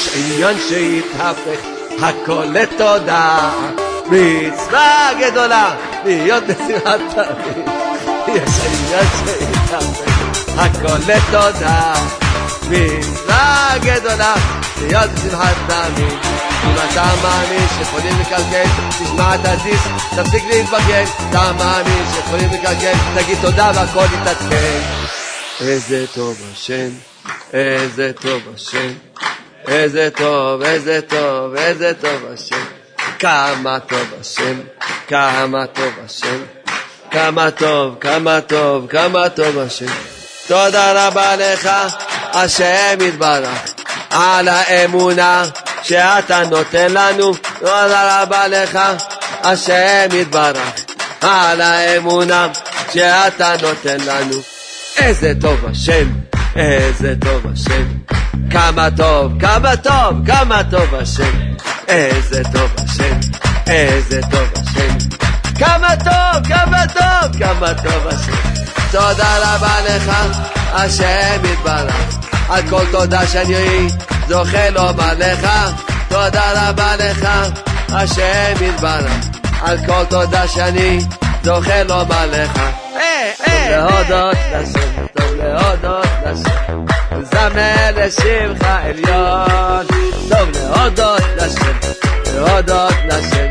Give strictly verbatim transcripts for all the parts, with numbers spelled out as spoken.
יש עניין שיתהפך הכל לתודה, מצווה גדולה להיות בשמחת תמיד. יש עניין שיתהפך הכל לתודה, מצווה גדולה להיות בשמחת תמיד. אם אתה מאמין שיכולים לקלקל, תשמע את הדיס, תפסיק להתבגן. אתה מאמין שיכולים לקלקל, תגיד תודה והכל יתעדכן. איזה טוב השם, איזה טוב השם, איזה טוב, איזה טוב, איזה טוב השם, כמה טוב השם, כמה טוב השם, כמה טוב, כמה טוב, כמה טוב השם. תודה רבה לך השם יתברך על האמונה שאתה נותן לנו. תודה רבה לך השם יתברך על האמונה שאתה נותן לנו. איזה טוב השם, איזה טוב השם, כמה טוב, כמה טוב, כמה טוב השם, איזה טוב השם, איזה טוב השם, כמה טוב, כמה טוב, כמה טוב השם. תודה רבה לך השם יתברך על כל תודה שאני זוכה לומר לך. תודה רבה לך השם יתברך על כל תודה שאני זוכה לומר לך. טוב להודות לשם, טוב להודות לשם, זמר לשמך עליון. טוב להודות לשם, להודות לשם,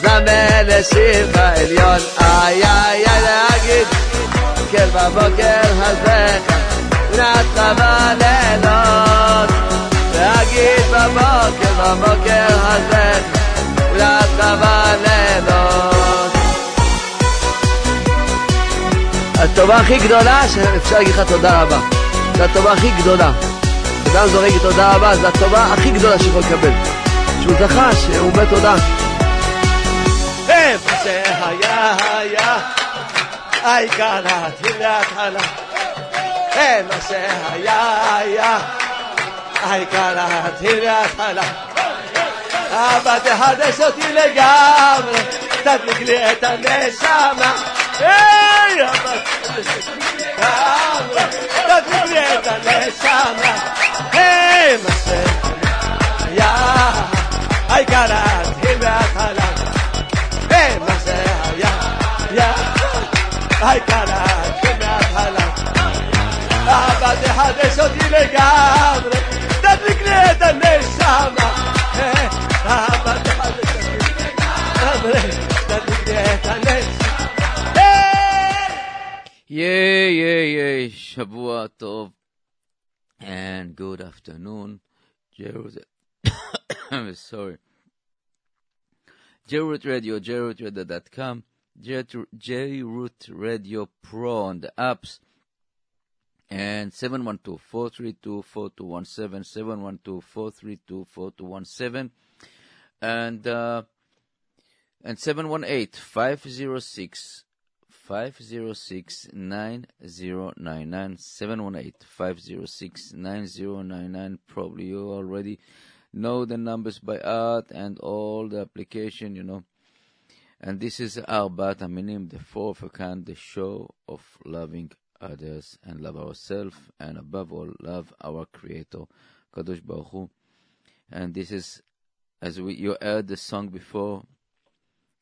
זמר לשמך עליון. איי איי איי להגיד כל בבוקר הזה נעת חבל לילות, להגיד בבוקר בבוקר הזה נעת חבל לילות. הטובה הכי גדולה שאפשר להגיד לך תודה רבה, זה הטובה הכי גדולה. אדם זורק תודה רבה, זה הטובה הכי גדולה שיכול לקבל, שהוא זכה, שהוא מת תודה. איפה שהיה היה, העיקר להתחיל להתחלה. איפה שהיה היה, העיקר להתחיל להתחלה. אבא תחדש אותי לגמרי, תדליק לי את הנשמה. היי אבא תחדש אותי לגמרי, תדליק לי את הנשמה. היי מה שהיה, העיקר להתחיל להתחלה. היי מה שהיה, העיקר להתחיל להתחלה. אבא תחדש אותי לגמרי, תדליק לי את הנשמה. אבא תחדש אותי לגמרי, תדליק לי את הנשמה. יאי יאי יאי, שבוע טוב and good afternoon. I'm sorry. JRoot Radio, j root radio dot com, JRoot Radio Pro on the apps, and seven one two, four three two, four two one seven, seven one two, four three two, four two one seven, and uh, and seven one eight, five oh six, nine oh nine nine, seven one eight, five oh six, nine oh nine nine. Probably you already know the numbers by heart and all the application, you know. And this is Arbat Aminim, the fourth account, the show of loving others and love ourselves, and above all love our Creator Kadosh Baruch Hu. And this is, as we you heard the song before,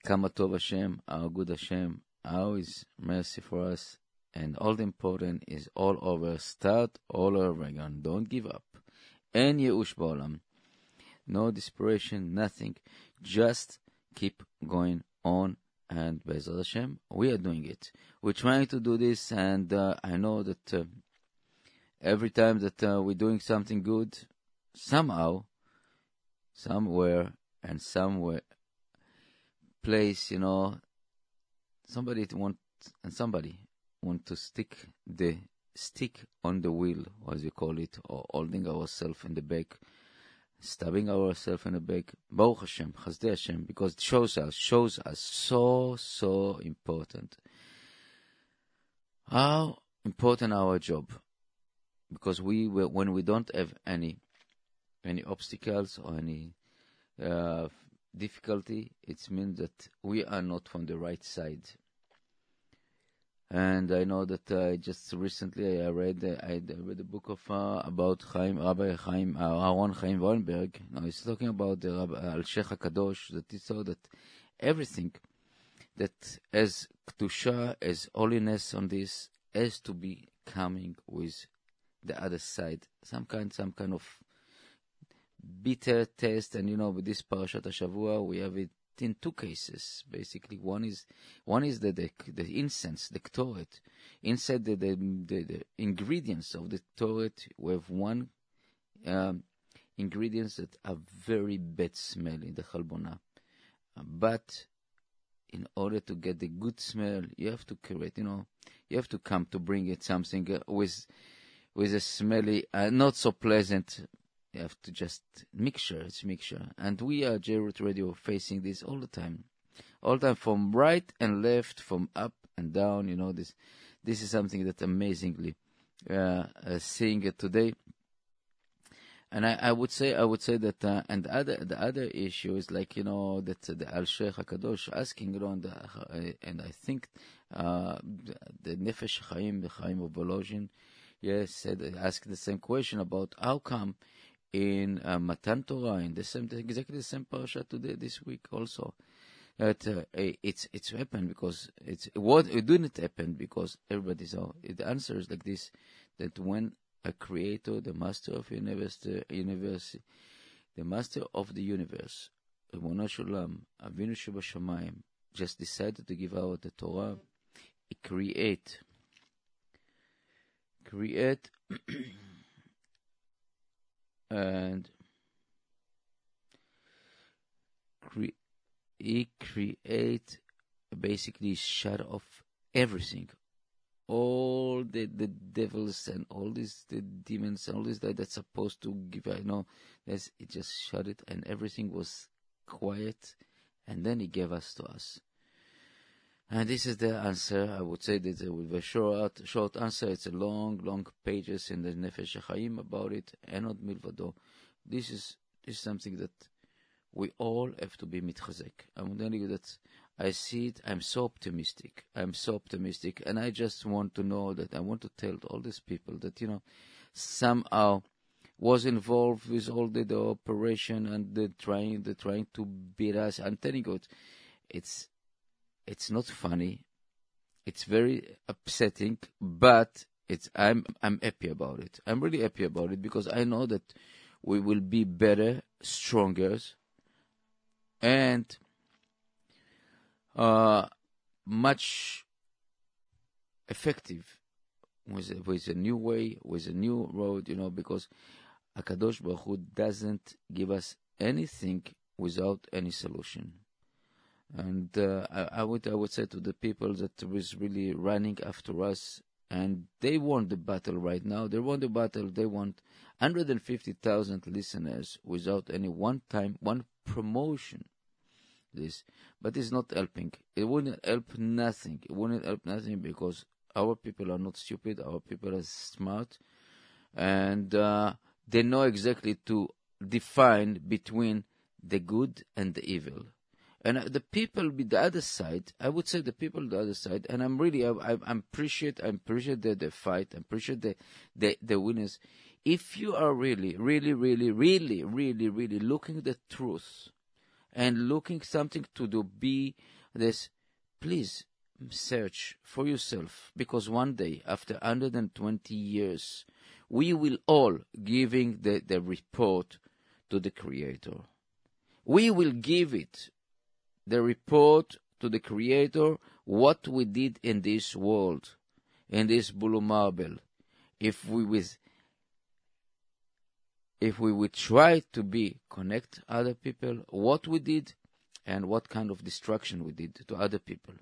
Kama Tov Hashem, how good Hashem, how is mercy for us, and all the important is all over, start all over again, don't give up, and Yeush Ba'olam, no desperation, nothing, just keep going on. And Be'ezrat Hashem, we are doing it. We're trying to do this, and uh, I know that uh, every time that uh, we're doing something good, somehow, somewhere, and somewhere, place, you know, somebody want and somebody want to stick the stick on the wheel, as you call it, or holding ourselves in the back, stabbing ourselves in the back. Baruch Hashem, Chazdei Hashem, because it shows us, shows us so, so important. How important our job, because we, when we don't have any, any obstacles or any uh, difficulty, it means that we are not from the right side. And I know that I uh, just recently I read I read a book of uh, about Chaim Rabbi Chaim Aaron Chaim Weinberg. Now he's talking about the Rabbi Al Shecha Kadosh, that he saw that everything that as Kedusha, as holiness on this, has to be coming with the other side, some kind some kind of bitter test. And you know, with this Parashat HaShavua, we have it in two cases, basically. One is one is the the, the incense, the Ketoret. Inside the the, the the ingredients of the Ketoret, we have one um, ingredients that are very bad smell in the Chalbona. But in order to get the good smell, you have to create, you know, you have to come to bring it something with with a smelly, uh, not so pleasant. You have to just mixture, it's mixture. And we are JRoot Radio facing this all the time. All the time, from right and left, from up and down, you know, this this is something that amazingly uh, uh, seeing it today. And I, I would say I would say that uh, and the other the other issue is, like, you know, that uh, the Al Shecha Kadosh asking, you know, and, the, uh, and I think uh, the Nefesh Chaim, the Chaim of Volozhin, yes, said asked the same question about how come in uh, Matan Torah, in the same, exactly the same parasha today, this week also, that uh, it's it's happened because it's what it didn't happen because everybody's all. The answer is like this: that when a creator, the master of universe, the universe, the master of the universe, Avinu Shebashamayim, just decided to give out the Torah, it create, create. And cre- he create basically shut off everything, all the, the devils and all these the demons and all this that that's supposed to give. I know that's it, just shut it, and everything was quiet, and then he gave us to us. And this is the answer. I would say that with a short, short answer, it's a long, long pages in the Nefesh Chaim about it, and not milvado. This is this is something that we all have to be mitchazek. I'm telling you that I see it. I'm so optimistic. I'm so optimistic, and I just want to know that I want to tell all these people that, you know, somehow was involved with all the, the operation and the trying, the trying to beat us. I'm telling you, it's. It's not funny. It's very upsetting, but it's I'm I'm happy about it. I'm really happy about it because I know that we will be better, stronger, and uh, much effective with with a new way, with a new road. You know, because Hakadosh Baruch Hu doesn't give us anything without any solution. And uh, I, I would I would say to the people that was really running after us, and they want the battle right now. They want the battle. They want one hundred fifty thousand listeners without any one time, one promotion. This, but it's not helping. It wouldn't help nothing. It wouldn't help nothing because our people are not stupid. Our people are smart, and uh, they know exactly to define between the good and the evil. And the people with the other side, I would say the people on the other side, and I'm really, I, I, I appreciate, I appreciate the, the fight, I appreciate the, the, the winners. If you are really, really, really, really, really, really looking the truth and looking something to do, be this, please search for yourself. Because one day, after one hundred twenty years, we will all giving the, the report to the Creator. We will give it. The report to the Creator, what we did in this world, in this Bulu Marble. If we with, if we would try to be connect other people, what we did, and what kind of destruction we did to other people.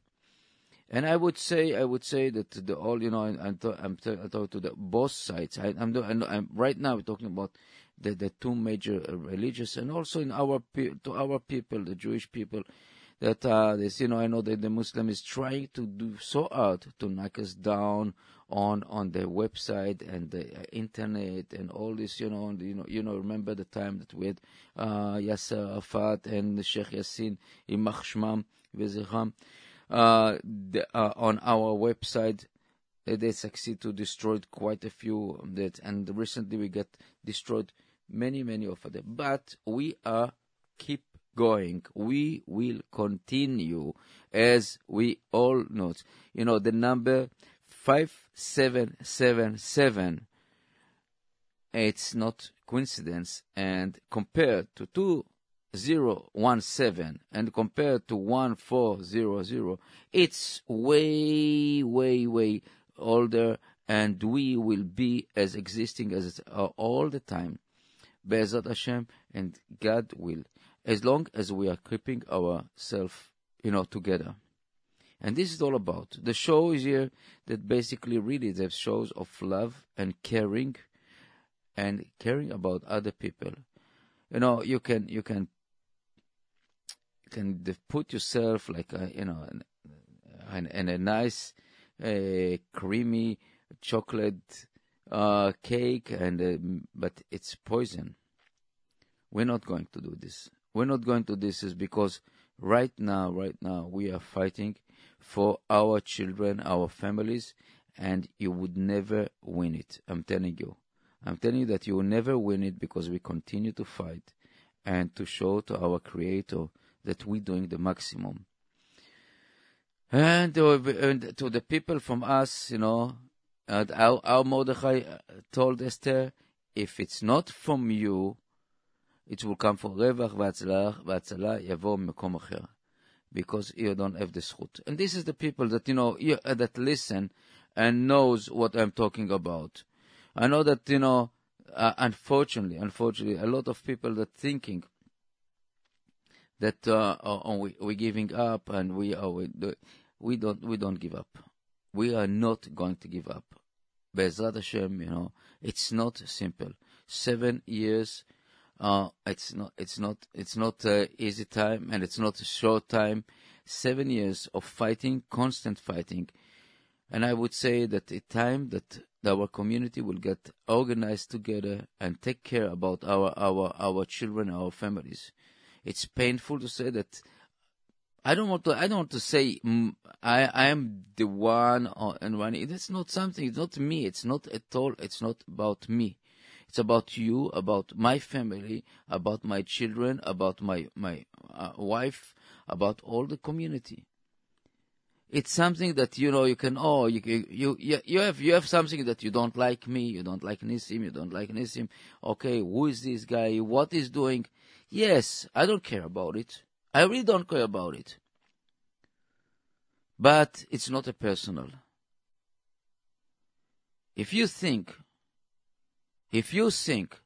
And I would say, I would say that the all, you know, I'm talking to, to the both sides. I, I'm, I'm, I'm right now talking about the, the two major religious, and also in our to our people, the Jewish people. That uh, this, you know, I know that the Muslim is trying to do so hard to knock us down on on the website and the internet and all this, you know, and, you know, you know. Remember the time that we had uh, Yasser Arafat and Sheikh Yassin in Machshmam, Vezecham. uh, the, uh, on our website. Uh, they succeed to destroy quite a few of that, and recently we got destroyed many, many of them. But we are keep going. We will continue, as we all know. You know, the number five seven seven seven, it's not coincidence, and compared to two zero one seven and compared to one four zero zero, it's way, way, way older, and we will be as existing as uh, all the time, Be'ezrat Hashem, and God will, as long as we are keeping ourselves, you know, together. And this is all about. The show is here that basically really they have shows of love and caring, and caring about other people. You know, you can you can you can put yourself like a, you know, in an, an, a nice uh, creamy chocolate uh, cake, and uh, but it's poison. We're not going to do this. We're not going to do this is because right now, right now, we are fighting for our children, our families, and you would never win it. I'm telling you. I'm telling you that you will never win it, because we continue to fight and to show to our Creator that we're doing the maximum. And, uh, and to the people from us, you know, and our, our Mordechai told Esther, if it's not from you, it will come from Revach V'Atzalach V'Atzalah Yavo Mekom Acher, because you don't have the schut. And this is the people that, you know, you, uh, that listen and knows what I'm talking about. I know that, you know, uh, unfortunately, unfortunately, a lot of people that thinking that uh, oh, we we giving up, and we are we, we don't we don't give up. We are not going to give up. Be'ezrat Hashem, you know, it's not simple. Seven years, uh, it's not it's not it's not uh, easy time, and it's not a short time. Seven years of fighting, constant fighting, and I would say that a time that our community will get organized together and take care about our, our, our children, our families. It's painful to say that. I don't want to. I don't want to say mm, I, I am the one or, and one. It's not something. It's not me. It's not at all. It's not about me. It's about you, about my family, about my children, about my my uh, wife, about all the community. It's something that, you know, you can, oh, you you you you have you have something that you don't like me, you don't like Nisim, you don't like Nisim. Okay, who is this guy? What is doing? Yes, I don't care about it. I really don't care about it. But it's not a personal. If you think, if you think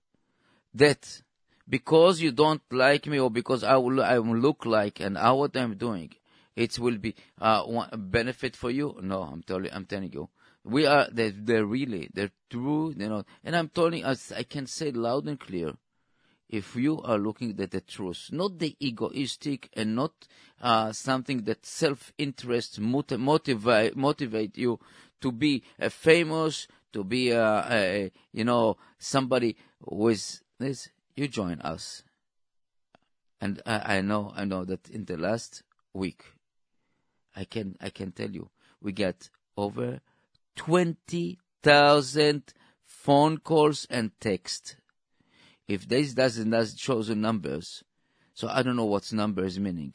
that because you don't like me, or because I will I will look like and how what I'm doing, it will be uh, one benefit for you. No, I'm telling, I'm telling you, we are. They're, they're really, they're true. You know, and I'm telling us, I can say loud and clear, if you are looking at the truth, not the egoistic, and not uh, something that self-interest motiv- motivate motivate you to be a famous, to be a, a you know, somebody with this. You join us, and I, I know, I know that in the last week, I can I can tell you, we got over twenty thousand phone calls and texts. If this doesn't doesn't show the numbers, so I don't know what's numbers meaning.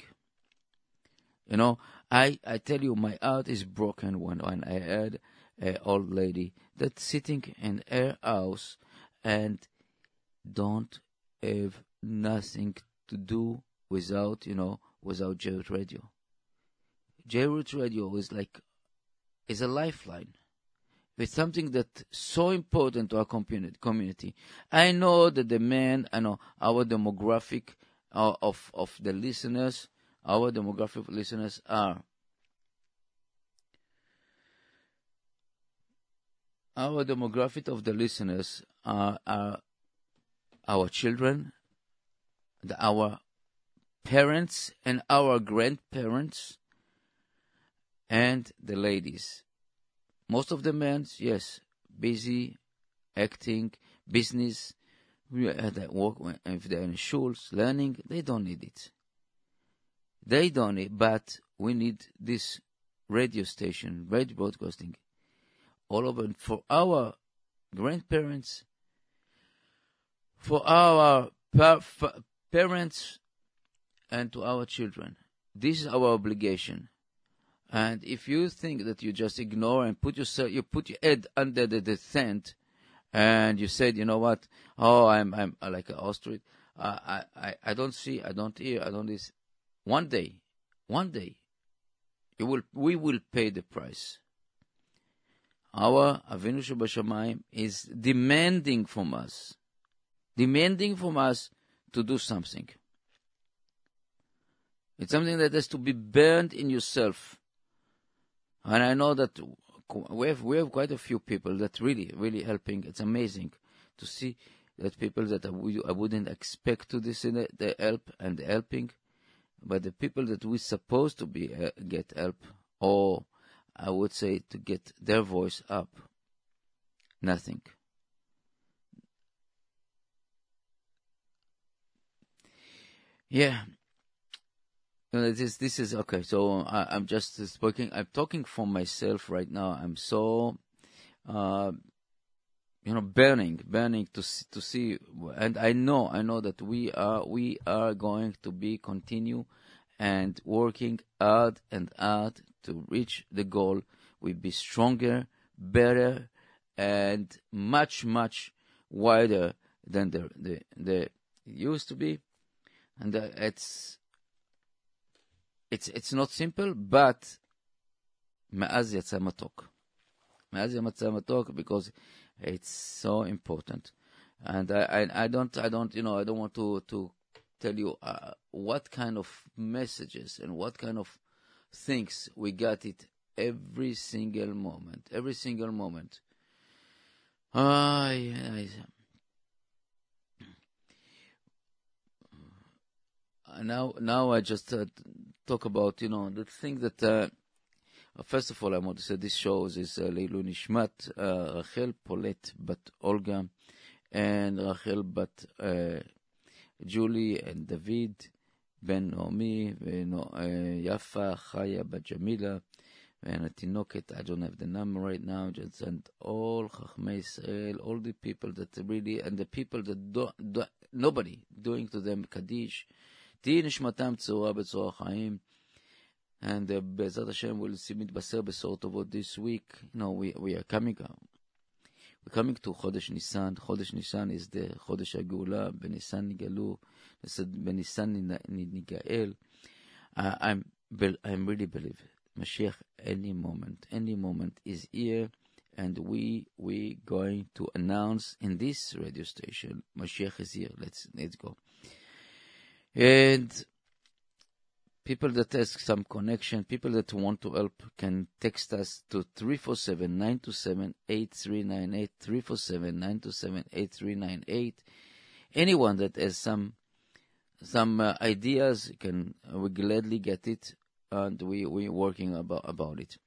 You know, I, I tell you, my heart is broken when, when I heard an old lady that's sitting in her house and don't have nothing to do without, you know, without JRoot Radio. JRoot Radio is like, is a lifeline. It's something that's so important to our community. I know that the man, I know our demographic uh, of, of the listeners, our demographic of listeners are, our demographic of the listeners are, are our children, the, our parents and our grandparents, and the ladies. Most of the men, yes, busy, acting, business, work, if they're in schools, learning, they don't need it. They don't need it, but we need this radio station, radio broadcasting, all over, and for our grandparents, for our pa- fa- parents, and to our children. This is our obligation. And if you think that you just ignore and put yourself, you put your head under the, the tent, and you said, you know what? Oh, I'm I'm like an ostrich. Uh, I I I don't see, I don't hear, I don't this. One day, one day, you will we will pay the price. Our Avinu Shebashamayim is demanding from us, demanding from us to do something. It's something that has to be burned in yourself. And I know that we have we have quite a few people that really, really helping. It's amazing to see that people that I wouldn't expect to this, the help and the helping. But the people that we're supposed to be uh, get help, or I would say to get their voice up, nothing. Yeah. No, this, this is okay. So I, I'm just speaking. I'm talking for myself right now. I'm so, uh, you know, burning, burning to see, to see. And I know, I know that we are, we are going to be continue, and working hard and hard to reach the goal. We'll be stronger, better, and much, much wider than the the, the used to be, and the, it's. It's it's not simple, but Me'az Yatsa Matok. Me'az Yatsa Matok, because it's so important. And I, I, I don't I don't you know I don't want to to tell you uh, what kind of messages and what kind of things we got it every single moment, every single moment. Ay, ay. Now, now I just uh, talk about, you know, the thing that, uh, first of all, I want to say this show is Leilu uh, Nishmat, Rachel Polat, but Olga, and Rachel, but uh, Julie, and David, Ben Naomi, and, uh, Yafa, Chaya, but Jamila, and Atinoket, I don't have the number right now, just, and all Chachmei Israel, all the people that really, and the people that do, do, nobody doing to them Kaddish, and Bezrat uh, Hashem will see mitbaser besorot tovot this week. No, we we are coming. Uh, we're coming to Chodesh Nisan. Chodesh Nisan is the Chodesh Agurah. Benisan nigalu. Benisan nigael. I'm I'm really believe Mashiach any moment. Any moment is here, and we we going to announce in this radio station Mashiach is here. Let's let's go. And people that ask some connection, people that want to help can text us to three four seven, nine two seven, eight three nine eight, three four seven, nine two seven, eight three nine eight. Anyone that has some some uh, ideas can uh, we gladly get it, and we we working about about it.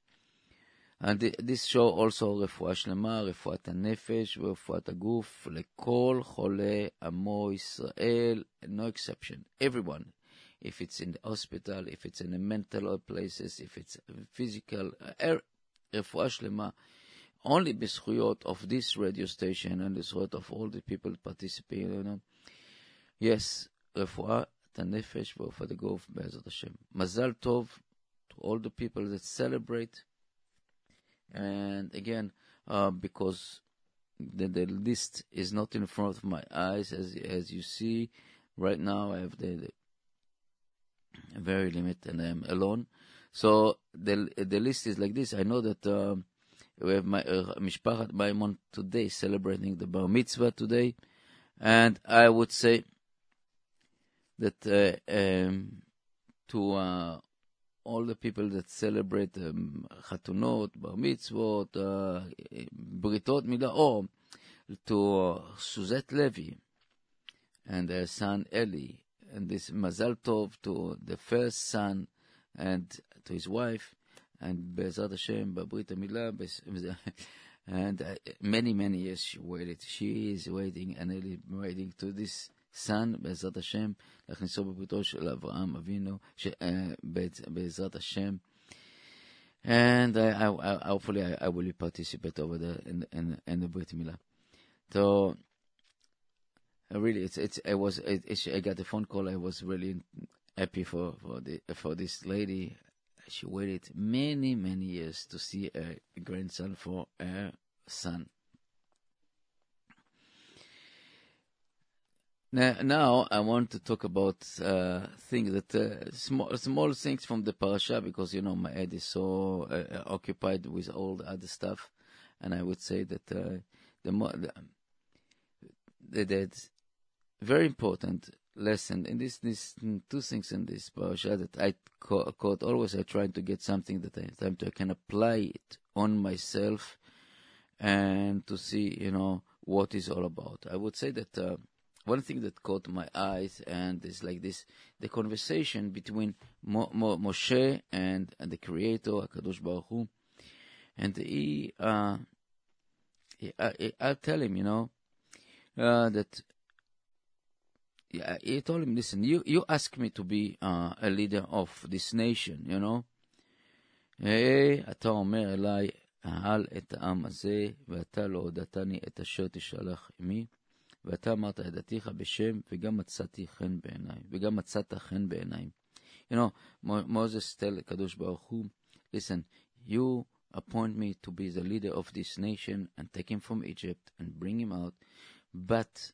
And the, this show also רפואה שלמה, רפואת הנפש ורפואת הגוף לכל חולה עמו ישראל, no exception. Everyone, if it's in the hospital, if it's in the mental places, if it's physical, רפואה שלמה, only בזכויות of this radio station and בזכויות of all the people participating. You know? Yes, רפואת הנפש ורפואת הגוף בעזרת השם. מזל טוב to all the people that celebrate. And again, uh, because the, the list is not in front of my eyes, as as you see right now, I have the, the very limit, and I'm alone. So the the list is like this. I know that um, we have my uh, Mishpachat Maimon today celebrating the Bar Mitzvah today, and I would say that uh, um, to. Uh, all the people that celebrate um, Chatunot, Bar Mitzvot, uh, Britot Milah, or to uh, Suzette Levi and their son Ellie, and this Mazal Tov to the first son and to his wife, and Bezrat Hashem, Brit Milah, and uh, many, many years she waited. She is waiting, and Ellie waiting to this ניסן, בעזרת השם, להכניסו בבריתו של אברהם אבינו, בעזרת השם. And I, I, I, hopefully I, I will participate over there in, in, in the Brit Milah. So, really, it's, it's, I was, it, it, I got the phone call. I was really happy for, for, the, for this lady. She waited many, many years to see a grandson for her son. Now, now I want to talk about uh, things that uh, small, small things from the parasha, because you know my head is so uh, occupied with all the other stuff, and I would say that uh, the, mo- the, the the very important lesson in this, this two things in this parasha that I co- quote always. I try to get something that I time to I can apply it on myself and to see you know what it's all about. I would say that. Uh, One thing that caught my eyes and is like this, the conversation between Mo- Mo- Moshe and, and the Creator, HaKadosh Baruch Hu. And he, uh, he, uh, he, I tell him, you know, uh, that, yeah, he told him, listen, you, you ask me to be uh, a leader of this nation, you know. Hey, אתה אומר אליי, אהל את העם הזה, ואתה לא הודעתני את אשר תשלח עמי. ואתה אמרת את דתיך בשם, וגם מצאתי חן בעיניים, וגם מצאת חן בעיניים. You know, Moses tell Kadosh Baruch Hu, listen, you appoint me to be the leader of this nation, and take him from Egypt, and bring him out, but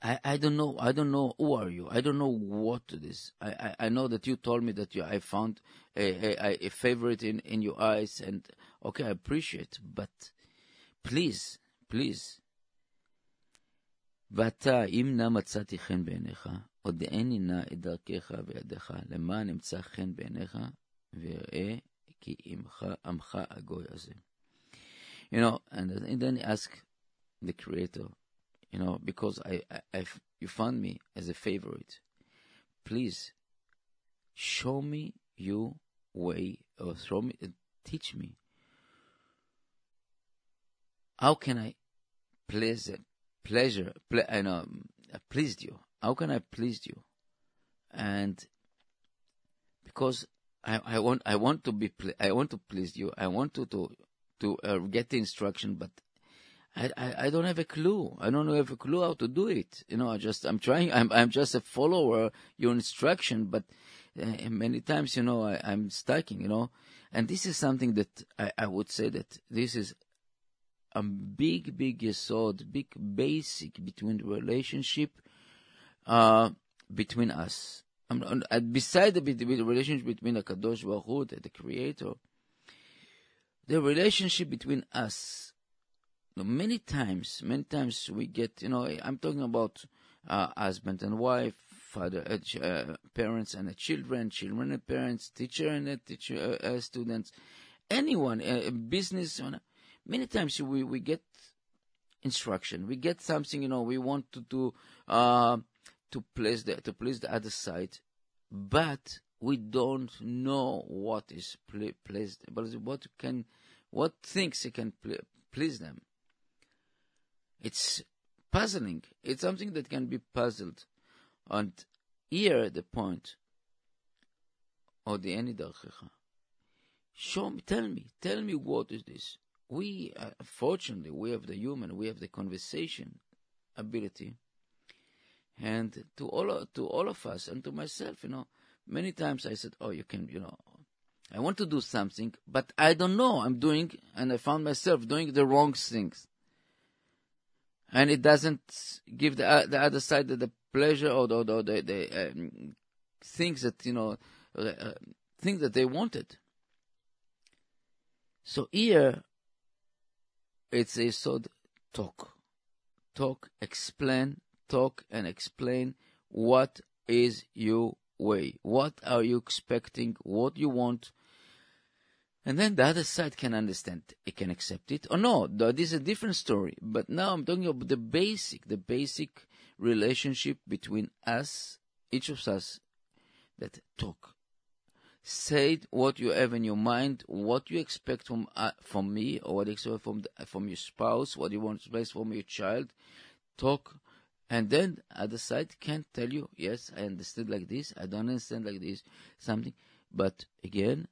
I, I don't know, I don't know who are you, I don't know what this, I, I, I know that you told me that you, I found a, a, a favorite in, in your eyes, and okay, I appreciate, but please, please, ואתה, אם נא מצאתי חן בעיניך, הודעני נא את דרכך וידיך, למען אמצא חן בעיניך, ויראה כי עמך הגוי הזה. You know, and, and then ask the Creator, you know, because I, I, I, you found me as a favorite. Please, show me your way, or throw me, teach me. How can I please it? Pleasure, ple- I know, I pleased you. How can I please you? And because I, I want, I want to be, ple- I want to please you. I want to to to uh, get the instruction, but I, I I don't have a clue. I don't have a clue how to do it. You know, I just I'm trying. I'm I'm just a follower your instruction, but uh, many times you know I, I'm stucking. You know, and this is something that I, I would say that this is. A big, big yesod, big basic between the relationship uh, between us. Um, and beside the, the relationship between the Kadosh Baruch Hu, the Creator, the relationship between us. You know, many times, many times we get, you know, I'm talking about uh, husband and wife, father, uh, parents and children, children and parents, teacher and teacher, uh, students, anyone, uh, business owner. Many times we, we get instruction, we get something, you know, we want to do, uh, to please the, to please the other side, but we don't know what is ple- pleased, but what can, what things can ple- please them. It's puzzling. It's something that can be puzzled. And here the point, Odiyeni Darchecha. Show me, tell me, tell me what is this. We, uh, fortunately, we have the human, we have the conversation ability, and to all of, to all of us and to myself, you know, many times I said, "Oh, you can, you know, I want to do something, but I don't know. I'm doing, and I found myself doing the wrong things, and it doesn't give the uh, the other side the, the pleasure or the or the, the um, things that you know, uh, things that they wanted." So here. It's a sod talk, talk, explain, talk and explain what is your way, what are you expecting, what you want, and then the other side can understand, it can accept it or no. This is a different story. But now I'm talking about the basic, the basic relationship between us, each of us, that talk. Say what you have in your mind, what you expect from uh, from me, or what you expect from the, from your spouse, what you want to place from your child. Talk And then other side can tell you, yes, I understood like this, I don't understand like this, something. But again,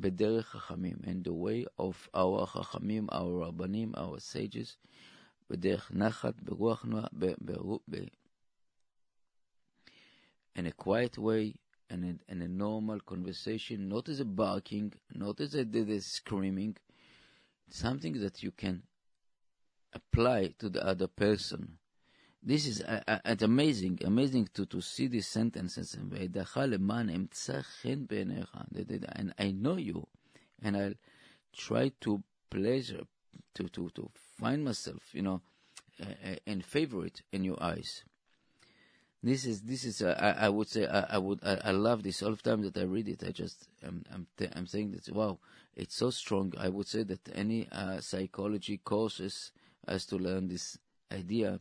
B'derech Chachamim, in the way of our Chachamim, our Rabbanim, our sages, B'derech Nachat, B'ruach Noach, in a quiet way, and in, in a normal conversation, not as a barking, not as a, a screaming, something that you can apply to the other person. This is uh, uh, it's amazing, amazing to, to see these sentences. And I know you, and I'll try to pleasure, to, to, to find myself, you know, uh, and favor it in your eyes. This is this is uh, I, I would say I, I would I, I love this all the time that I read it. I just I'm I'm, t- I'm saying that wow, it's so strong. I would say that any uh, psychology courses has to learn this idea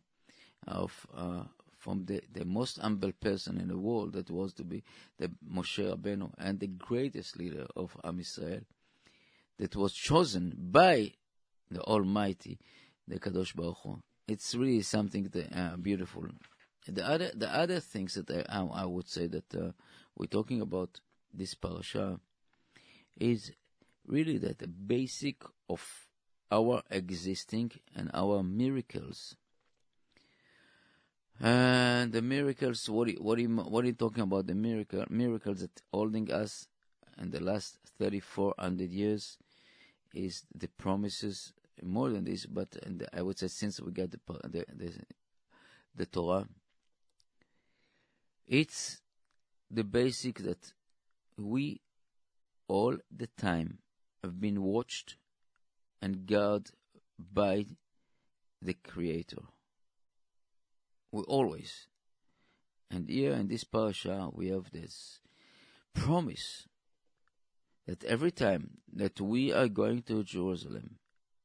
of uh, from the, the most humble person in the world that was to be the Moshe Rabbeinu and the greatest leader of Am Yisrael that was chosen by the Almighty, the Kadosh Baruch Hu. It's really something that, uh, beautiful. The other the other things that I, I would say that uh, we're talking about this parasha is really that the basic of our existing and our miracles. And the miracles, what what what are you talking about? The miracle miracles that holding us in the last thirty-four hundred years is the promises more than this, but and I would say since we got the the the, the Torah. It's the basic that we all the time have been watched and guarded by the Creator. We always. And here in this parasha we have this promise that every time that we are going to Jerusalem,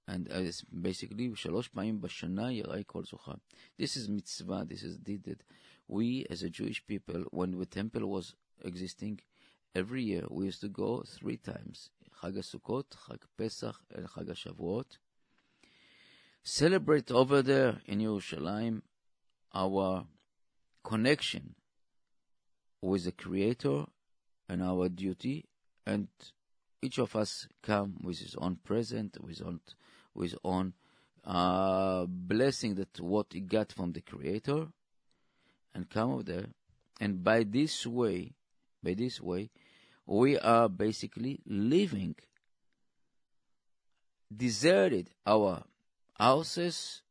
and it's basically shalosh pa'im b'shana yirai kol zochah. This is mitzvah, this is did that. We, as a Jewish people, when the temple was existing, every year we used to go three times: Chag HaSukot, Chag Pesach, and Chag HaShavuot. Celebrate over there in Yerushalayim our connection with the Creator and our duty, and each of us come with his own present, with own, with own uh, blessing that what he got from the Creator. And come over there, and by this way, by this way, we are basically leaving, deserted our houses,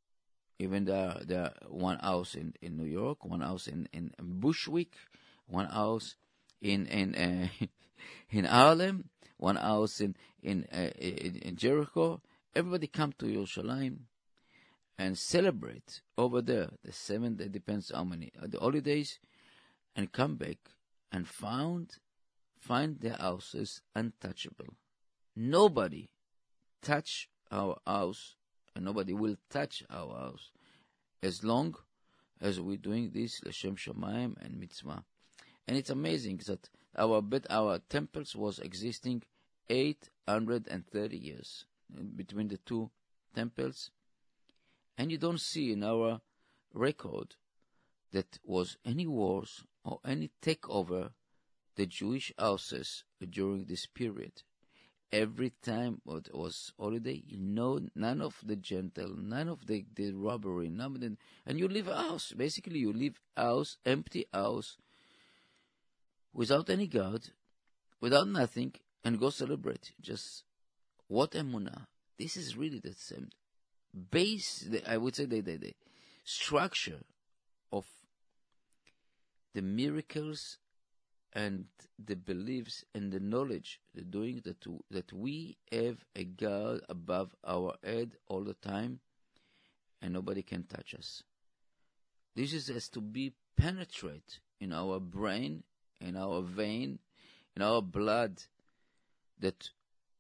even there, there are one house in, in New York, one house in, in Bushwick, one house in in uh, in Harlem, one house in in, uh, in in Jericho. Everybody come to Yerushalayim and celebrate over there the seven, that depends how many, the holidays, and come back and found, find their houses untouchable. Nobody touch our house, and nobody will touch our house, as long as we're doing this Leshem Shemayim and mitzvah. And it's amazing that our bet our temples was existing eight hundred thirty years between the two temples. And you don't see in our record that was any wars or any takeover the Jewish houses during this period. Every time it was holiday, you know, none of the Gentile, none of the, the robbery, none of the, and you leave a house. Basically, you leave house, empty house, without any guard, without nothing, and go celebrate. Just what emunah. This is really the same base, I would say, the, the, the structure of the miracles and the beliefs and the knowledge, the doing that that we have a God above our head all the time, and nobody can touch us. This is has to be penetrate in our brain, in our vein, in our blood, that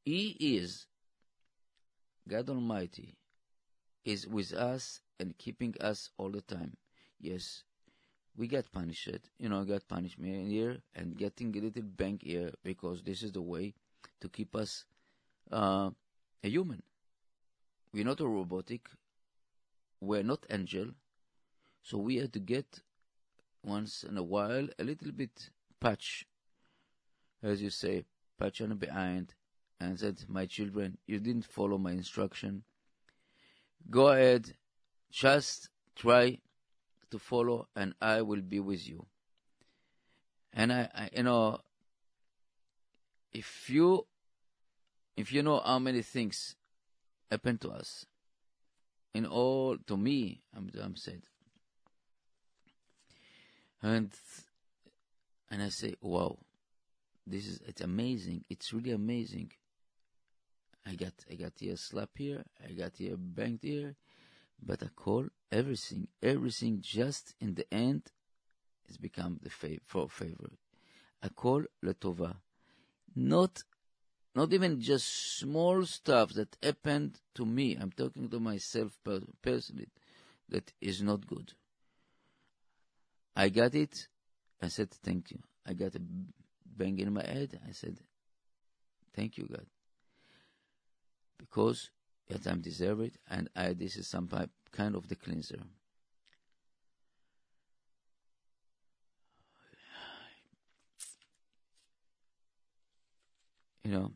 He is God Almighty, is with us and keeping us all the time. Yes, we got punished, you know, got punishment here and getting a little bang here, because this is the way to keep us uh, a human. We're not a robotic, we're not angel, So we had to get once in a while a little bit patch, as you say, patch on the behind, and said, my children, you didn't follow my instruction. Go ahead, just try to follow, and I will be with you. And I, I you know, if you, if you know how many things happened to us, in all, to me, I'm, I'm said. And, and I say, wow, this is, it's amazing. It's really amazing. I got, I got here slap here. I got here banged here. But I call everything, everything just in the end has become the fav- for favor. I call Latova. Not, not even just small stuff that happened to me. I'm talking to myself per- personally. That is not good. I got it. I said, thank you. I got a bang in my head. I said, thank you, God. Because that I deserve it, and I, this is some kind of the cleanser. You know,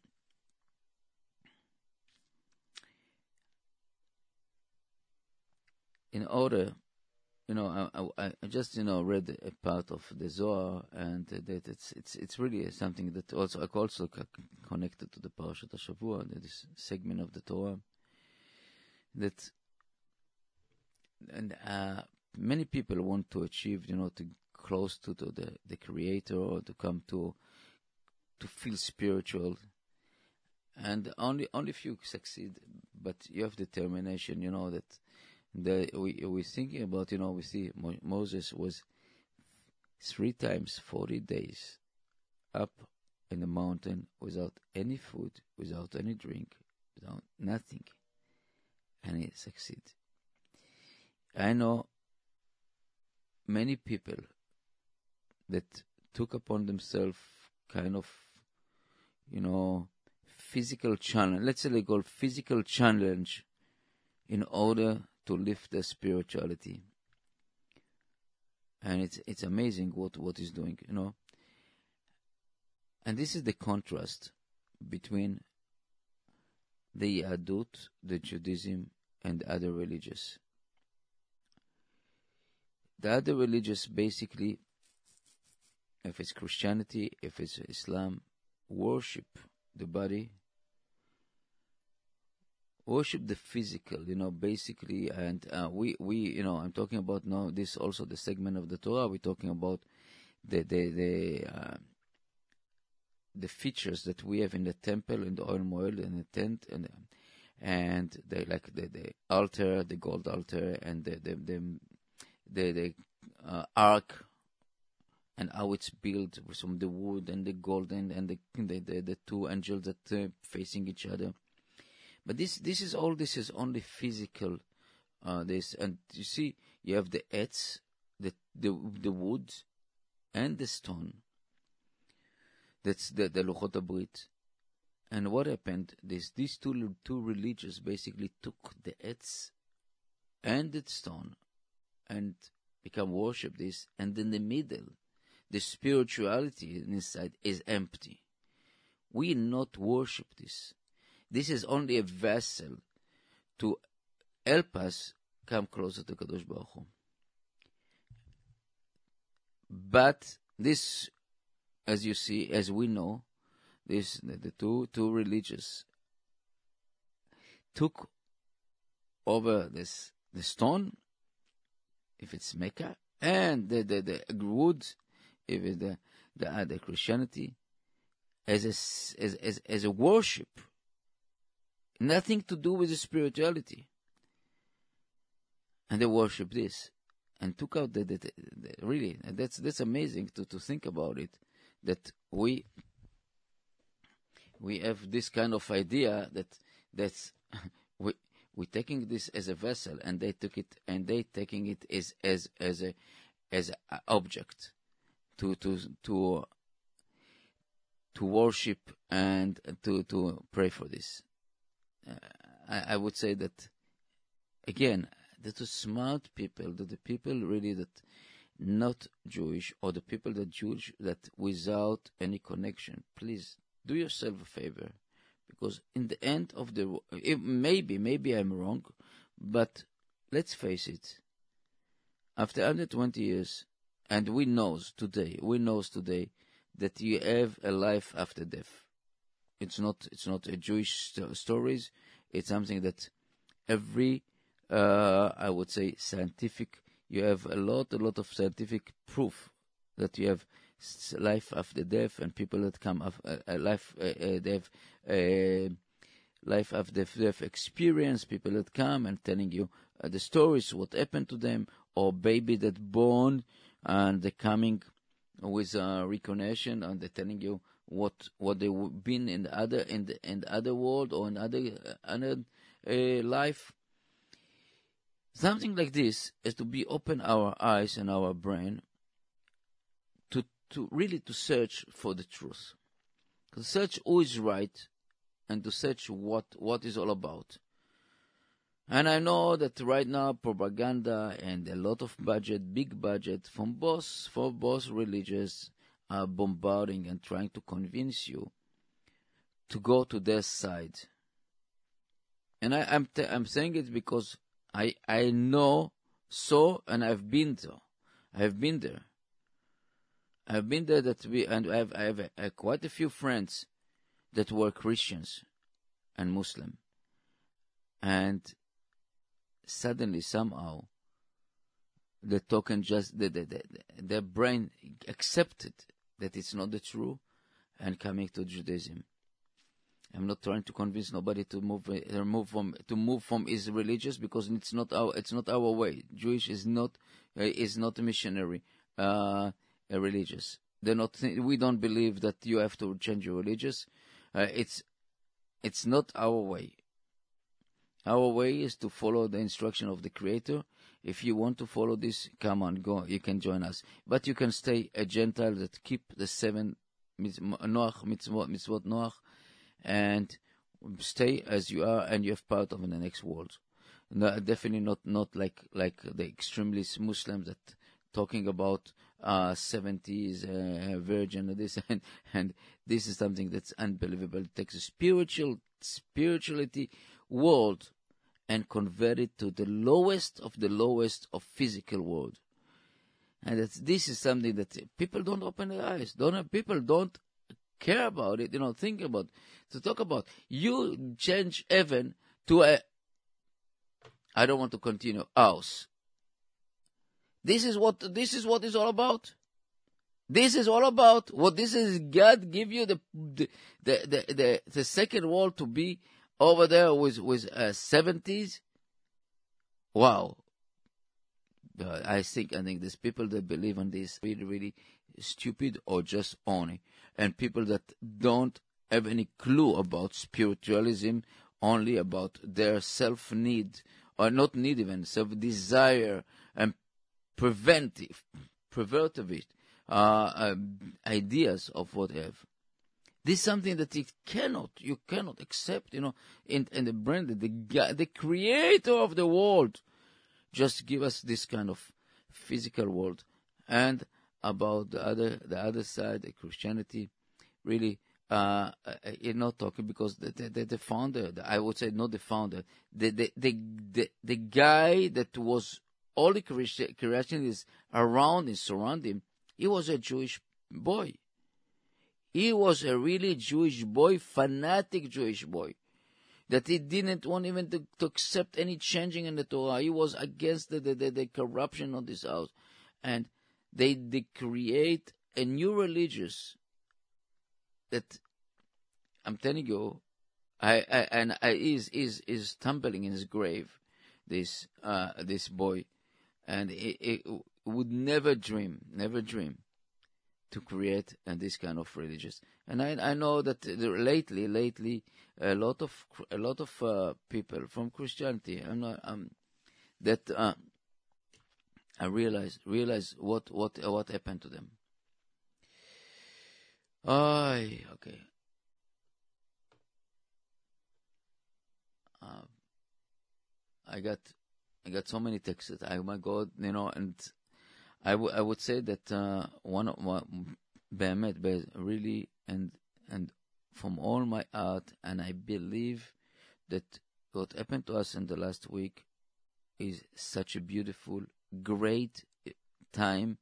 in order... You know, I, I just, you know, read a part of the Zohar, and that it's it's it's really something that also I also connected to the Parashat HaShavua, this segment of the Torah. That and uh, many people want to achieve, you know, to close to, to the the Creator, or to come to to feel spiritual, and only only few succeed. But you have determination, you know that. The, we we're thinking about, you know, we see Mo- Moses was three times forty days up in the mountain without any food, without any drink, without nothing, and he succeeded. I know many people that took upon themselves kind of, you know, physical challenge. Let's say they call physical challenge in order to lift their spirituality, and it's it's amazing what what is doing, you know. And this is the contrast between the Yahadut, the Judaism, and the other religious. The other religious, basically, if it's Christianity, if it's Islam, worship the body. Worship the physical, you know, basically, and uh, we, we, you know, I'm talking about now, this also the segment of the Torah, we're talking about the the the, uh, the features that we have in the temple, in the oil moil, in the tent, and and the, like the, the altar, the gold altar, and the the the, the, the uh, ark, and how it's built from the wood and the gold, and, and the, the, the, the two angels that are uh, facing each other. But this, this is all. This is only physical. Uh, this, and you see, you have the etz, the the the wood, and the stone. That's the the Luchot HaBrit. And what happened? This these two two religions basically took the etz, and the stone, and become worship this. And in the middle, the spirituality inside is empty. We not worship this. This is only a vessel to help us come closer to Kadosh Baruch Hu. But this, as you see, as we know, this the two two religious took over this the stone, if it's Mecca, and the the, the wood, if it's the the other Christianity, as a as as, as a worship. Nothing to do with the spirituality. And they worship this. And took out the... the, the, the really, that's that's amazing to, to think about it. That we... We have this kind of idea that... that's we, we're taking this as a vessel. And they took it... And they taking it as as as a as an object. To... to, to to worship and to, to pray for this. Uh, I, I would say that, again, the two smart people, the, the people really that not Jewish, or the people that Jewish that without any connection, please do yourself a favor, because in the end of the, maybe, maybe I'm wrong, but let's face it, after one hundred twenty years, and we knows today, we knows today that you have a life after death. It's not, it's not a Jewish st- stories. It's something that every, uh, I would say, scientific. You have a lot, a lot of scientific proof that you have life after death, and people that come af- uh, life, uh, uh, they have uh, life after death experience. People that come and telling you uh, the stories, what happened to them, or baby that born and they coming with a uh, reconnection, and they're telling you what what they w- been in the other in the, in the other world or in other uh, other uh, life. Something like this is to be open our eyes and our brain to to really to search for the truth, to search who is right, and to search what what is all about. And I know that right now propaganda and a lot of budget, big budget from both for both religions are bombarding and trying to convince you to go to their side. And I, I'm t- I'm saying it because I I know so, and I've been there. I've been there. I've been there that we and I have I have a, a, quite a few friends that were Christians and Muslim, and suddenly somehow the token just the the the their brain accepted that it's not the true, and coming to Judaism. I'm not trying to convince nobody to move, uh, move from to move from is religious, because it's not our it's not our way. Jewish is not uh, is not missionary uh, religious. They're not. We don't believe that you have to change your religious. Uh, it's it's not our way. Our way is to follow the instruction of the Creator. If you want to follow this, come on, go. You can join us, but you can stay a Gentile that keep the seven Noach mitzvot mitzvot Noach. And stay as you are, and you have part of in the next world. No, definitely not, not like like the extremist Muslims that talking about uh, seventies uh, virgin and this and and this is something that's unbelievable. It takes a spiritual spirituality world and convert it to the lowest of the lowest of physical world. And that's, this is something that people don't open their eyes. Don't people don't. Care about it, you know, think about to talk about. You change heaven to a, I don't want to continue, house. This is what, this is what it's all about. This is all about what this is. God give you the, the, the, the, the, the second world to be over there with, with, uh, seventies. Wow. Uh, I think, I think there's people that believe on this really, really stupid or just only, and people that don't have any clue about spiritualism, only about their self-need, or not need even, self-desire, and preventive, pervertive uh, um, ideas of what they have. This is something that it cannot, you cannot accept, you know, in, in the brain, the, the creator of the world just give us this kind of physical world. And about the other, the other side, the Christianity, really, uh, you're not talking, because the, the, the founder, the, I would say not the founder, the, the, the, the, the guy that was all the Christians around and surrounding him, he was a Jewish boy. He was a really Jewish boy, fanatic Jewish boy, that he didn't want even to, to accept any changing in the Torah. He was against the, the, the, the corruption of this house. And they, they create a new religious that, I'm telling you, I, I and I is is is tumbling in his grave, this uh, this boy, and it, it would never dream, never dream, to create and this kind of religious. And I I know that lately lately a lot of a lot of uh, people from Christianity, I'm not um that. Uh, I realize, realize what, what, uh, what happened to them. Ay, okay. Uh, I got I got so many texts that, oh my God, you know, and I, w- I would say that uh, one of my, really, and and from all my heart, and I believe that what happened to us in the last week is such a beautiful, great time,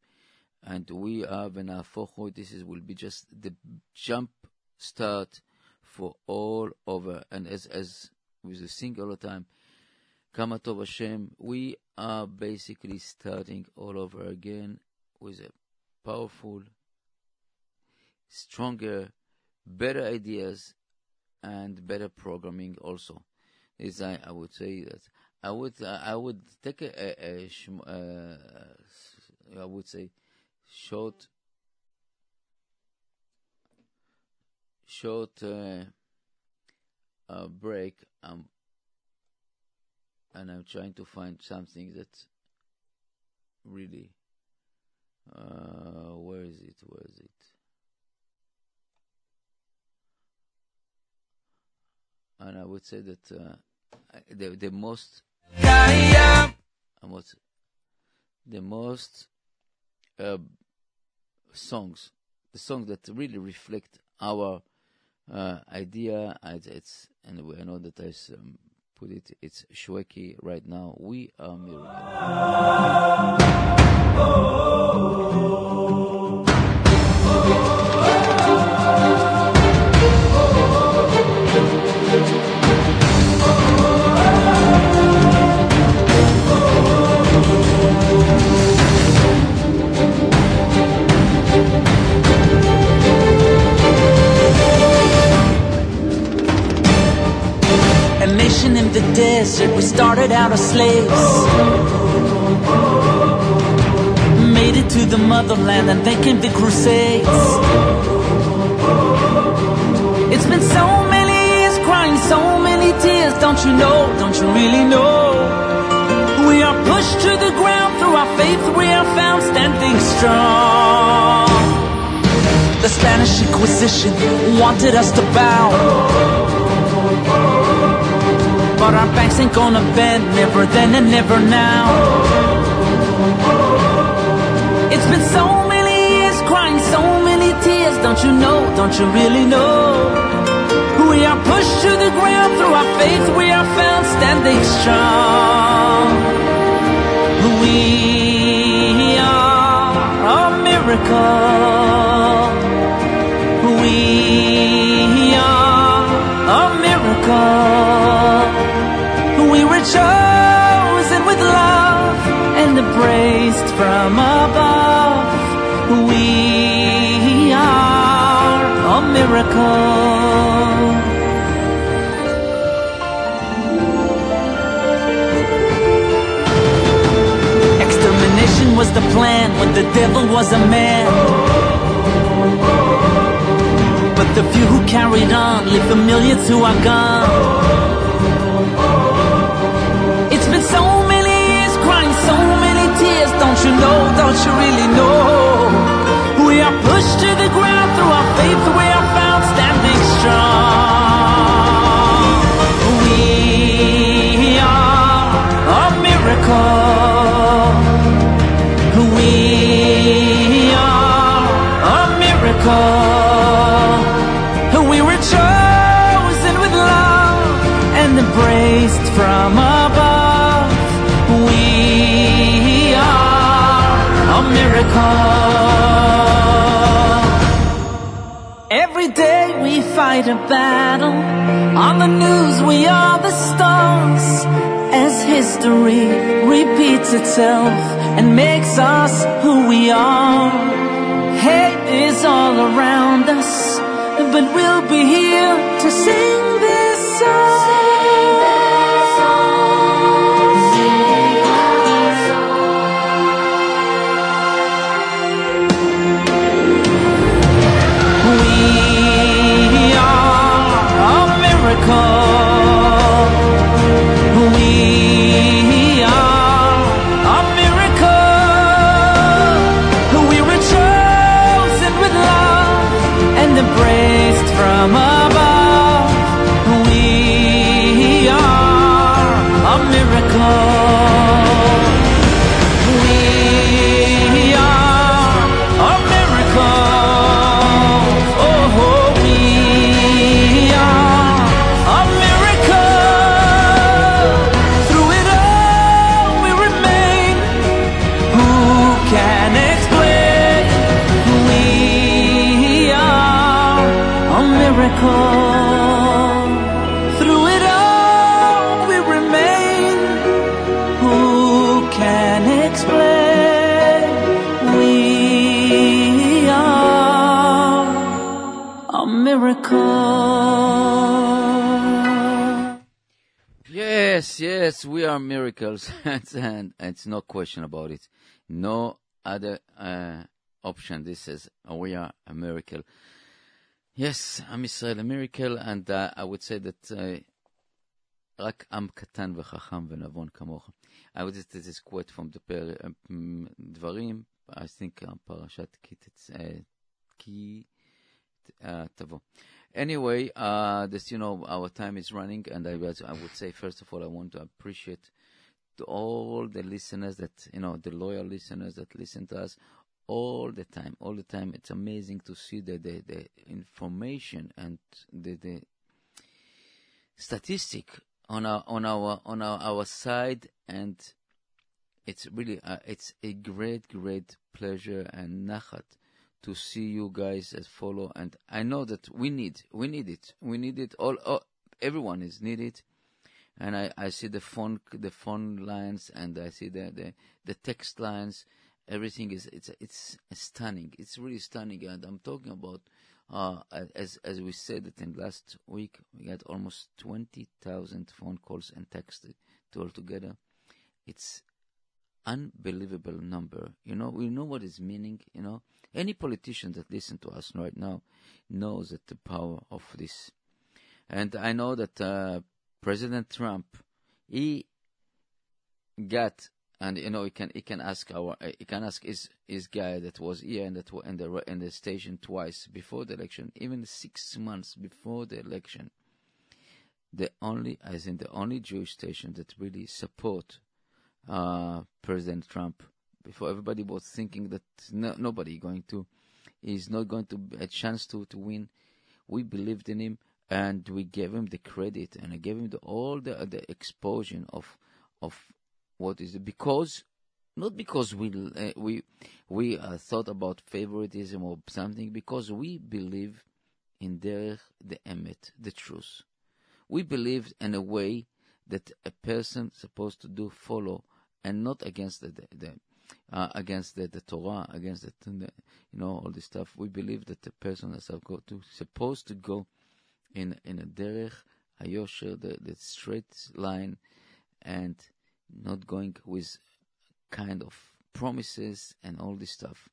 and we have an afocho, this is, will be just the jump start for all over, and as, as we sing all the time, Kama Tov Hashem, we are basically starting all over again with a powerful, stronger, better ideas, and better programming also. Is I, I would say that I would uh, I would take a, a, a shm- uh, I would say short short uh, uh, break um, and I'm trying to find something that really uh, where is it where is it and I would say that uh, the the most the most uh, songs the songs that really reflect our uh, idea, and it's and we, I know that I um, put it it's Shweki right now. We are miracles. A mission in the desert, we started out as slaves, made it to the motherland, and then came the crusades. It's been so many years, crying so many tears. Don't you know, don't you really know? We are pushed to the ground, through our faith we are found, standing strong. The Spanish Inquisition wanted us to bow, but our backs ain't gonna bend, never then and never now. It's been so many years, crying so many tears. Don't you know, don't you really know? We are pushed to the ground, through our faith we are found, standing strong. We are a miracle. We are a miracle. We were chosen with love and embraced from above. We are a miracle. Extermination was the plan when the devil was a man, but the few who carried on lived the millions who are gone. So many years, crying so many tears. Don't you know, don't you really know? We are pushed to the ground, through our faith we are found, standing strong. We are a miracle. We are a miracle. We were chosen with love and embraced from above. Every day we fight a battle. On the news we are the stars, as history repeats itself and makes us who we are. Hate is all around us, but we'll be here to sing this song. Embraced from above. miracle. Yes, yes, we are miracles. And it's no question about it. No other uh, option. This is, we are a miracle. Yes, Am Yisrael, a miracle. And uh, I would say that... Uh, Rak am katan v'chacham v'navon kamocha. I would just, this is quote from the per, um, Dvarim. I think um, Parashat Ki uh, Tavo. Anyway, uh, this, you know, our time is running, and I, I would say first of all, I want to appreciate to all the listeners that, you know, the loyal listeners that listen to us all the time, all the time. It's amazing to see the the, the information and the the statistic on our on our on our, our side, and it's really uh, it's a great great pleasure and nachat to see you guys as follow. And I know that we need we need it we need it all, all everyone is needed, and I, I see the phone the phone lines, and I see the the, the text lines. Everything is it's it's stunning. It's really stunning, and I'm talking about. Uh, as as we said it in last week, we had almost twenty thousand phone calls and texts to all together. It's unbelievable number. You know, we know what it's meaning. You know, any politician that listens to us right now knows that the power of this. And I know that uh, President Trump, he got. And you know, you can you can ask our you can ask his his guy that was here and that in the in the station twice before the election, even six months before the election. The only I think the only Jewish station that really support uh, President Trump before everybody was thinking that no, nobody going to is not going to be a chance to, to win. We believed in him, and we gave him the credit, and I gave him the, all the the exposure of of. What is it? Because, not because we uh, we we uh, thought about favoritism or something. Because we believe in derech the emet, the truth. We believe in a way that a person supposed to do follow, and not against the, the, the uh, against the, the Torah, against the, the you know all this stuff. We believe that the person is supposed to go in in a derech hayosher, the, the straight line, and not going with kind of promises and all this stuff.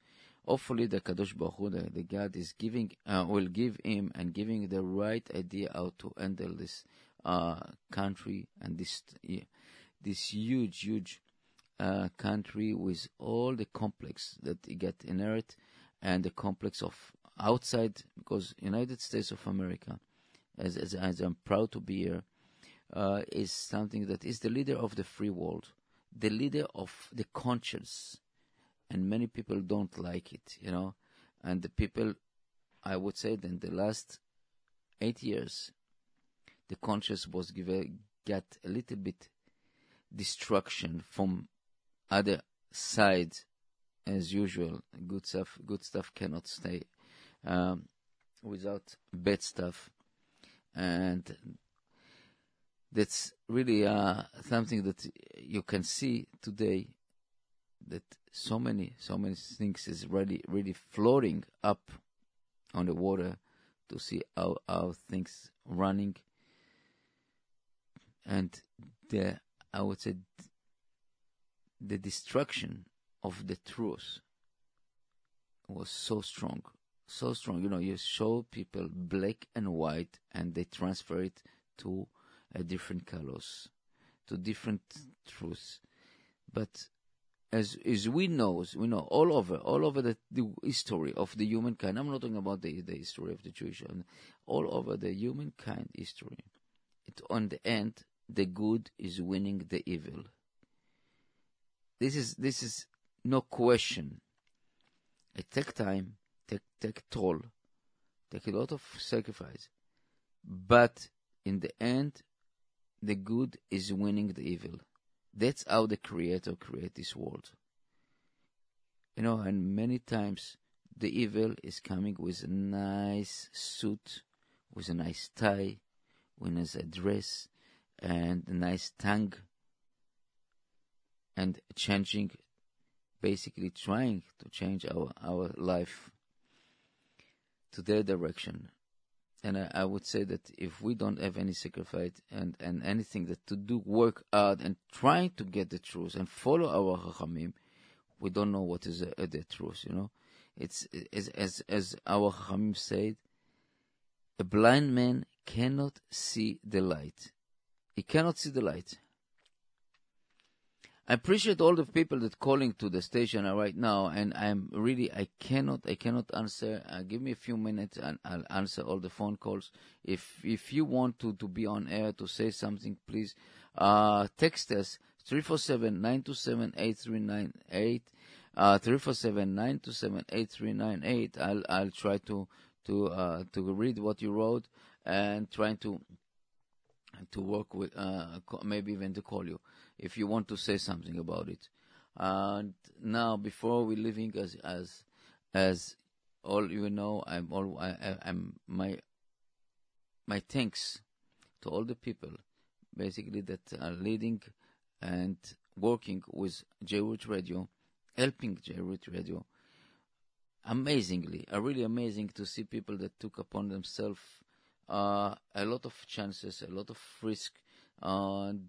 Hopefully, the Kadosh Baruch Hu, the, the God, is giving, uh, will give him and giving the right idea how to handle this uh, country and this uh, this huge, huge uh, country with all the complex that he got inherit and the complex of outside. Because United States of America, as as, as I'm proud to be here. Uh, is something that is the leader of the free world, the leader of the conscience, and many people don't like it, you know. And the people, I would say, that in the last eight years, the conscience was given got a little bit destruction from other side, as usual. Good stuff, good stuff cannot stay um, without bad stuff, and. That's really uh, something that you can see today. That so many, so many things is really, really floating up on the water to see how, how things running. And the, I would say, the destruction of the truth was so strong, so strong. You know, you show people black and white, and they transfer it to. A different colors, to different truths, but as as we know, we know all over, all over the, the history of the humankind. I'm not talking about the, the history of the Jewish, all over the humankind history. It on the end, the good is winning the evil. This is this is no question. It take time, take take toll, take a lot of sacrifice, but in the end. The good is winning the evil. That's how the Creator created this world. You know, and many times the evil is coming with a nice suit, with a nice tie, with a nice dress, and a nice tongue, and changing, basically trying to change our, our life to their direction. then I, I would say that if we don't have any sacrifice and, and anything that to do work out and trying to get the truth and follow our Chachamim, we don't know what is a, a, the truth, you know. It's as as, as our Chachamim said, a blind man cannot see the light. He cannot see the light. I appreciate all the people that calling to the station right now, and I'm really, I cannot, I cannot answer. Uh, give me a few minutes, and I'll answer all the phone calls. If if you want to, to be on air, to say something, please uh, text us, three four seven, nine two seven, eight three nine eight, uh, three four seven, nine two seven, eight three nine eight. I'll, I'll try to, to, uh, to read what you wrote, and trying to, to work with, uh, maybe even to call you, if you want to say something about it. And now, before we leaving, as as as all you know, I'm all I, I, I'm my my thanks to all the people, basically, that are leading and working with JRoot Radio, helping JRoot Radio. Amazingly, really amazing to see people that took upon themselves uh, a lot of chances, a lot of risk, uh, and.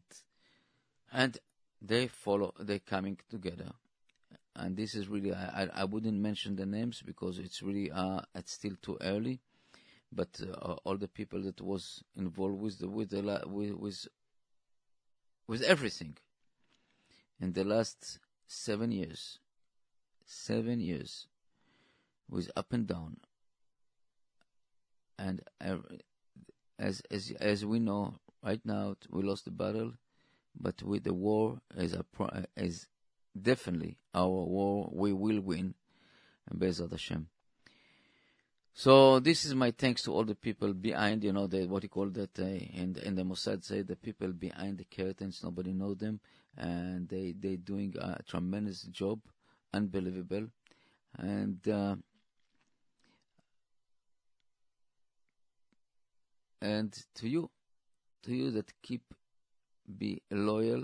And they follow, they're coming together. And this is really, I, I, I wouldn't mention the names because it's really, uh, it's still too early. But uh, all the people that was involved with the, with, the, with, with, with everything in the last seven years, seven years, with up and down. And uh, as, as, as we know, right now, we lost the battle. But with the war, is, a, is definitely our war, we will win, and Be'ezrat Hashem. So this is my thanks to all the people behind, you know, the, what you call that, uh, and, and the Mossad say, the people behind the curtains, nobody know them, and they, they're doing a tremendous job, unbelievable. And uh, and to you, to you that keep be loyal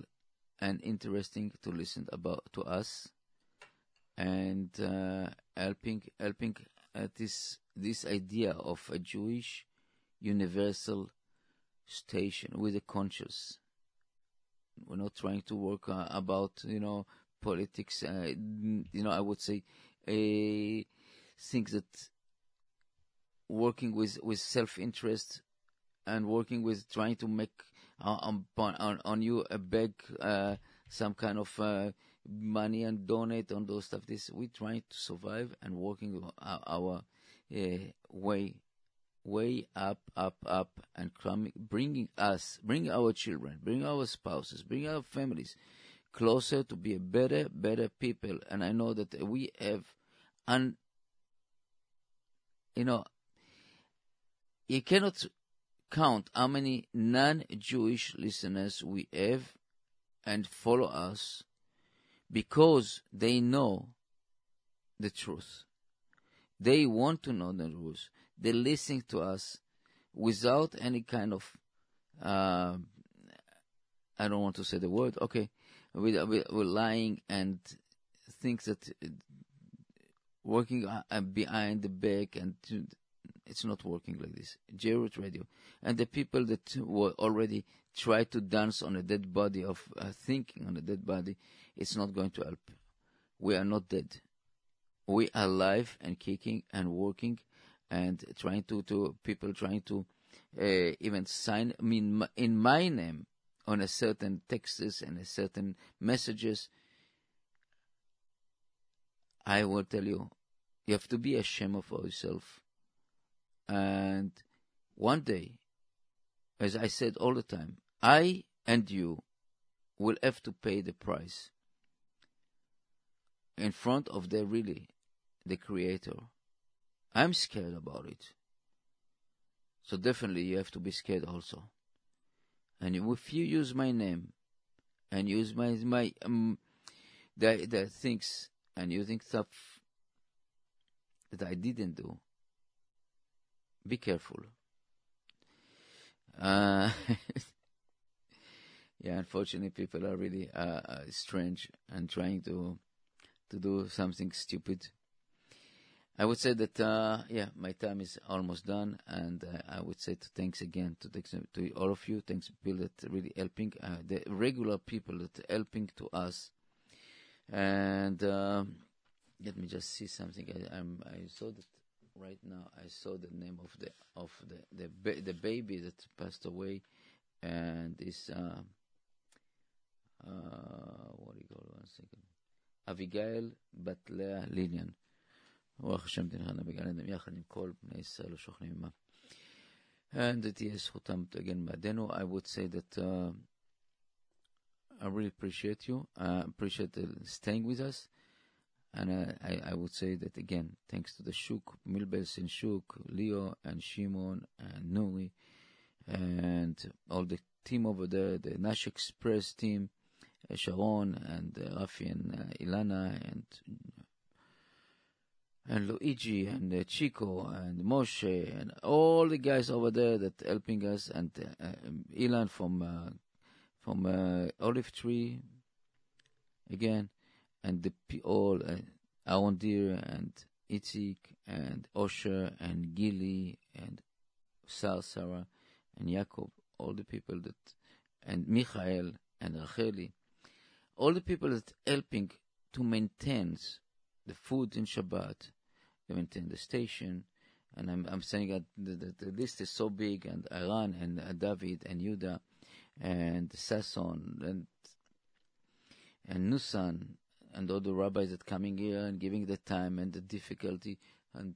and interesting to listen about to us, and uh, helping helping at this this idea of a Jewish universal station with a conscience. We're not trying to work uh, about you know politics. Uh, you know I would say uh, things that working with with self interest and working with trying to make. On, on on you uh, beg uh, some kind of uh, money and donate on those stuff. This we trying to survive and working our, our uh, way way up up up and coming, bringing us bring our children, bring our spouses, bring our families closer to be a better better people. And I know that we have un you know you cannot. Count how many non-Jewish listeners we have and follow us because they know the truth. They want to know the truth. They listen to us without any kind of, uh, I don't want to say the word, okay, with, with, with lying and things that working behind the back and to, it's not working like this. JRoot Radio. And the people that were already tried to dance on a dead body of uh, thinking on a dead body, it's not going to help. We are not dead. We are alive and kicking and working and trying to, to people trying to uh, even sign, I mean, in my name on a certain texts and a certain messages. I will tell you, you have to be ashamed of yourself. And one day, as I said all the time, I and you will have to pay the price in front of the really, the Creator. I'm scared about it. So definitely you have to be scared also. And if you use my name and use my, my um, the, the things and using stuff that I didn't do, be careful. Uh, yeah, unfortunately, people are really uh, uh, strange and trying to to do something stupid. I would say that, uh, yeah, my time is almost done, and uh, I would say to thanks again to, to all of you. Thanks to people that really helping, uh, the regular people that helping to us. And uh, let me just see something. I, I'm, I saw that right now. I saw the name of the of the the, ba- the baby that passed away, and is uh, uh, what do you call? One second, Abigail Batlea Lilian. And it is again Badeno. I would say that uh, I really appreciate you. I uh, appreciate the staying with us. And uh, I, I would say that again, thanks to the Shuk, Milbels and Shuk, Leo and Shimon and Nuri and all the team over there, the Nash Express team, uh, Sharon and uh, Rafi and uh, Ilana and and Luigi and uh, Chico and Moshe and all the guys over there that helping us, and uh, um, Ilan from uh, from uh, Olive Tree again, and the all uh, Aaron Deer and Itzik and Osher and Gili and Sal Sarah and Jacob, all the people that, and Michael and Racheli, all the people that helping to maintain the food in Shabbat, they maintain the station, and I'm I'm saying that the, the, the list is so big, and Iran and uh, David and Yuda and Sasson and and Nusan and all the rabbis that coming here and giving the time and the difficulty, and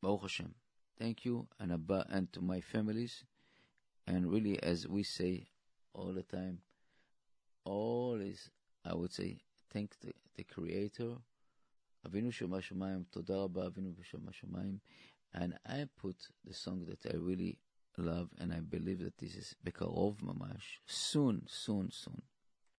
Baruch Hashem, thank you, and Abba and to my families, and really as we say all the time, always I would say. Thank the, the Creator, Avinu Shebashamayim, Toda Rabba Avinu Shebashamayim, and I put the song that I really love, and I believe that this is Bekarov Mamash. Soon, soon, soon.